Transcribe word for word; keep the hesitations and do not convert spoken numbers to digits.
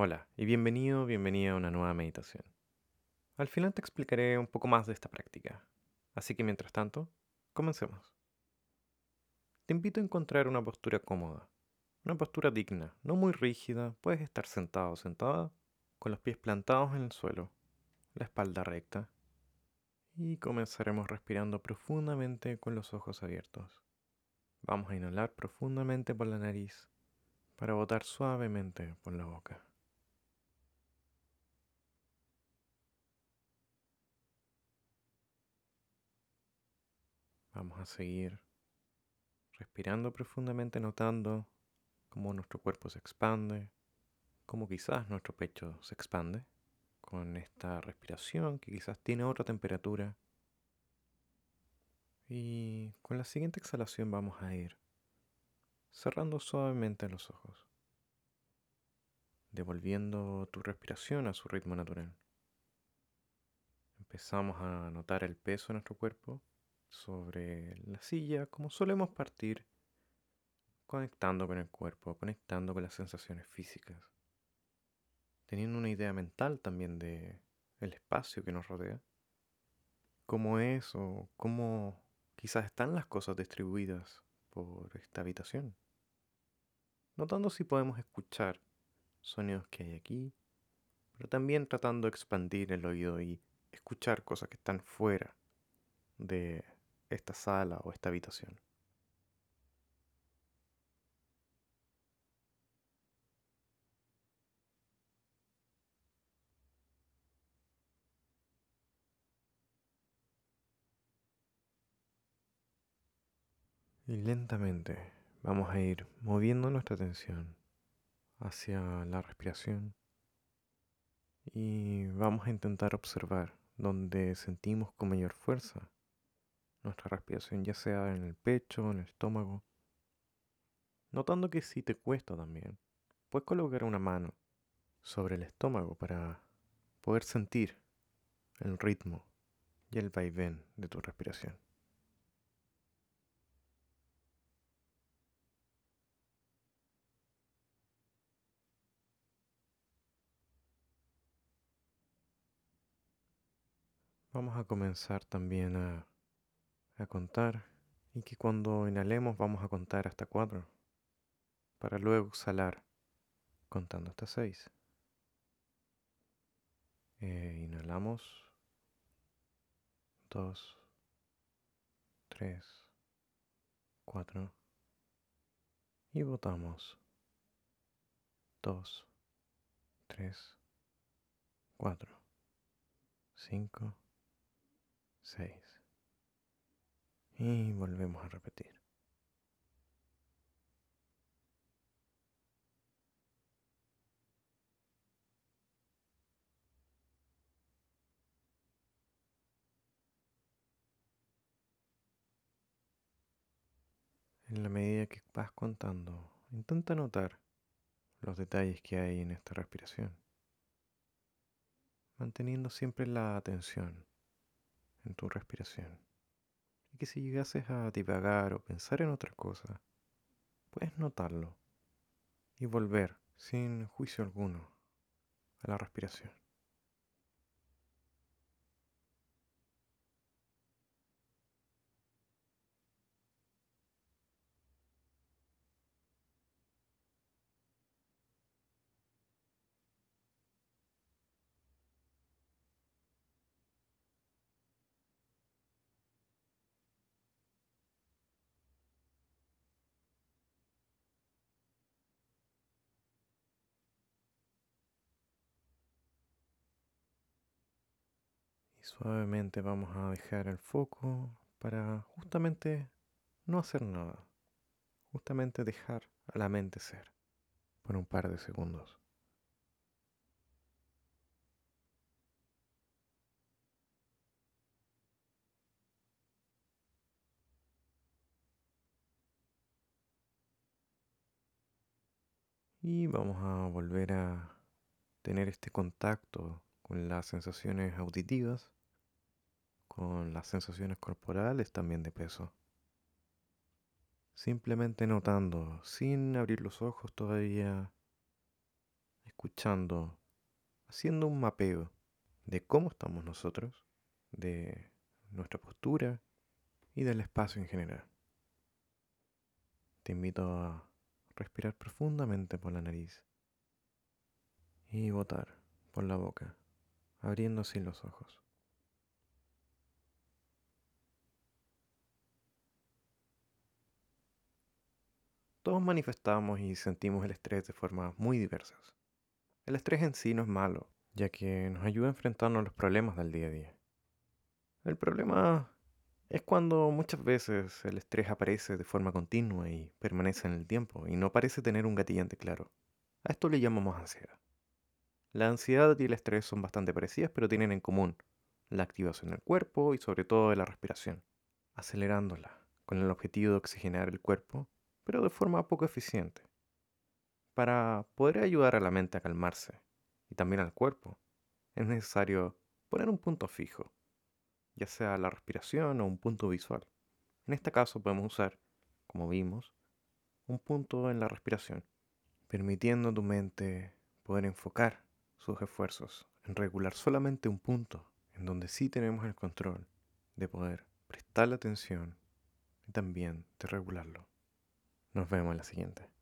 Hola y bienvenido, bienvenida a una nueva meditación. Al final te explicaré un poco más de esta práctica, así que mientras tanto, comencemos. Te invito a encontrar una postura cómoda, una postura digna, no muy rígida. Puedes estar sentado o sentada, con los pies plantados en el suelo, la espalda recta, y comenzaremos respirando profundamente con los ojos abiertos. Vamos a inhalar profundamente por la nariz, para botar suavemente por la boca. Vamos a seguir respirando profundamente, notando cómo nuestro cuerpo se expande, cómo quizás nuestro pecho se expande con esta respiración que quizás tiene otra temperatura. Y con la siguiente exhalación vamos a ir cerrando suavemente los ojos, devolviendo tu respiración a su ritmo natural. Empezamos a notar el peso de nuestro cuerpo sobre la silla, como solemos partir, conectando con el cuerpo, conectando con las sensaciones físicas, teniendo una idea mental también de el espacio que nos rodea, cómo es o cómo quizás están las cosas distribuidas por esta habitación, notando si podemos escuchar sonidos que hay aquí, pero también tratando de expandir el oído y escuchar cosas que están fuera de esta sala o esta habitación. Y lentamente vamos a ir moviendo nuestra atención hacia la respiración y vamos a intentar observar donde sentimos con mayor fuerza nuestra respiración, ya sea en el pecho, en el estómago, notando que si te cuesta también, puedes colocar una mano sobre el estómago para poder sentir el ritmo y el vaivén de tu respiración. Vamos a comenzar también a a contar, y que cuando inhalemos vamos a contar hasta cuatro, para luego exhalar contando hasta seis. E inhalamos, dos, tres, cuatro, y botamos, dos, tres, cuatro, cinco, seis. Y volvemos a repetir. En la medida que vas contando, intenta notar los detalles que hay en esta respiración, manteniendo siempre la atención en tu respiración. Y que si llegases a divagar o pensar en otra cosa, puedes notarlo y volver sin juicio alguno a la respiración. Suavemente vamos a dejar el foco para justamente no hacer nada, justamente dejar a la mente ser por un par de segundos. Y vamos a volver a tener este contacto con las sensaciones auditivas, con las sensaciones corporales también de peso. Simplemente notando, sin abrir los ojos todavía, escuchando, haciendo un mapeo de cómo estamos nosotros, de nuestra postura y del espacio en general. Te invito a respirar profundamente por la nariz y botar por la boca, abriendo así los ojos. Todos manifestamos y sentimos el estrés de formas muy diversas. El estrés en sí no es malo, ya que nos ayuda a enfrentarnos a los problemas del día a día. El problema es cuando muchas veces el estrés aparece de forma continua y permanece en el tiempo y no parece tener un gatillante claro. A esto le llamamos ansiedad. La ansiedad y el estrés son bastante parecidas, pero tienen en común la activación del cuerpo y sobre todo de la respiración, acelerándola con el objetivo de oxigenar el cuerpo, pero de forma poco eficiente, para poder ayudar a la mente a calmarse y también al cuerpo. Es necesario poner un punto fijo, ya sea la respiración o un punto visual. En este caso podemos usar, como vimos, un punto en la respiración, permitiendo a tu mente poder enfocar sus esfuerzos en regular solamente un punto, en donde sí tenemos el control de poder prestarle atención y también de regularlo. Nos vemos en la siguiente.